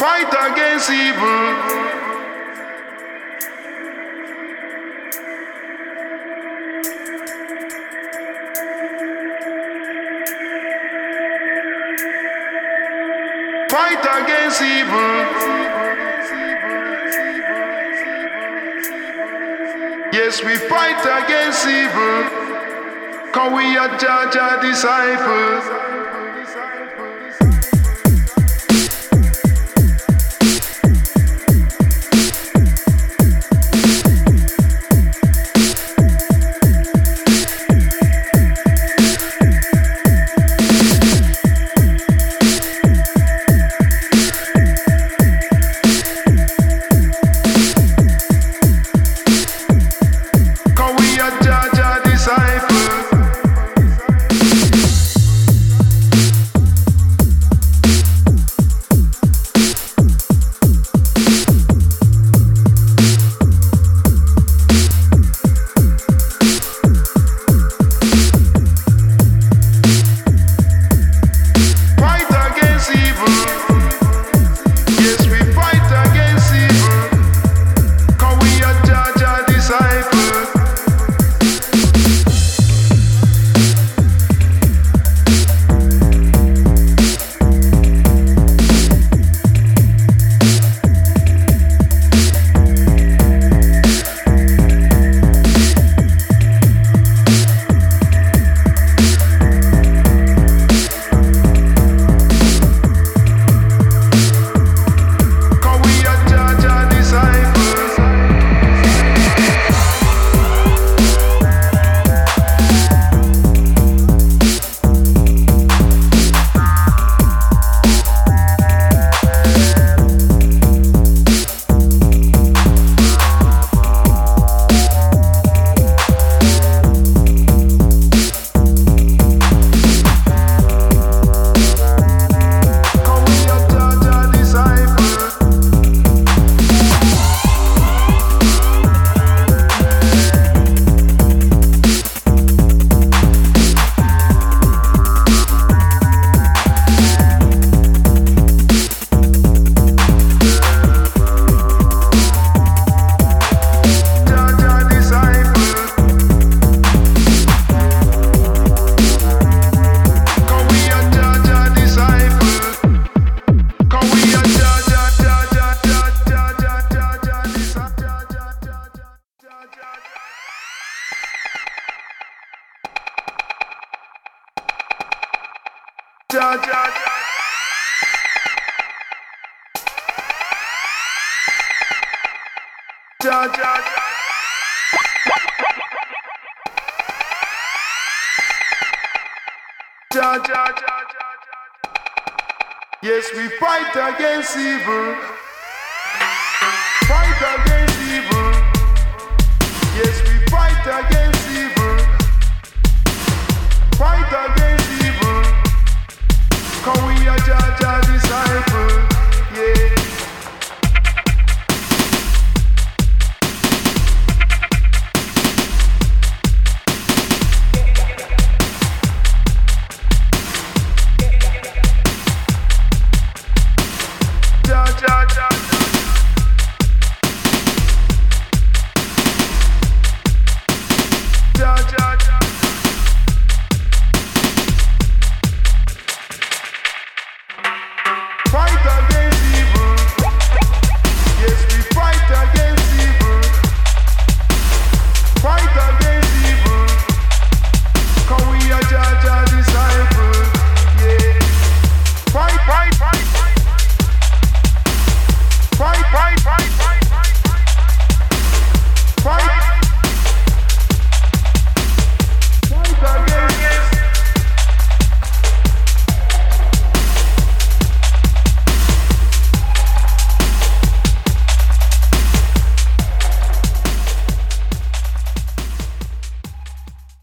Fight against evil. Fight against evil. Yes, we fight against evil, 'cause we are Jah Jah disciples. Jah Jah Jah Jah Jah Jah Jah. Yes, we fight against evil. Fight against evil. Yes, we fight against evil. Fight against evil. 'Cause we are Jah Jah disciples.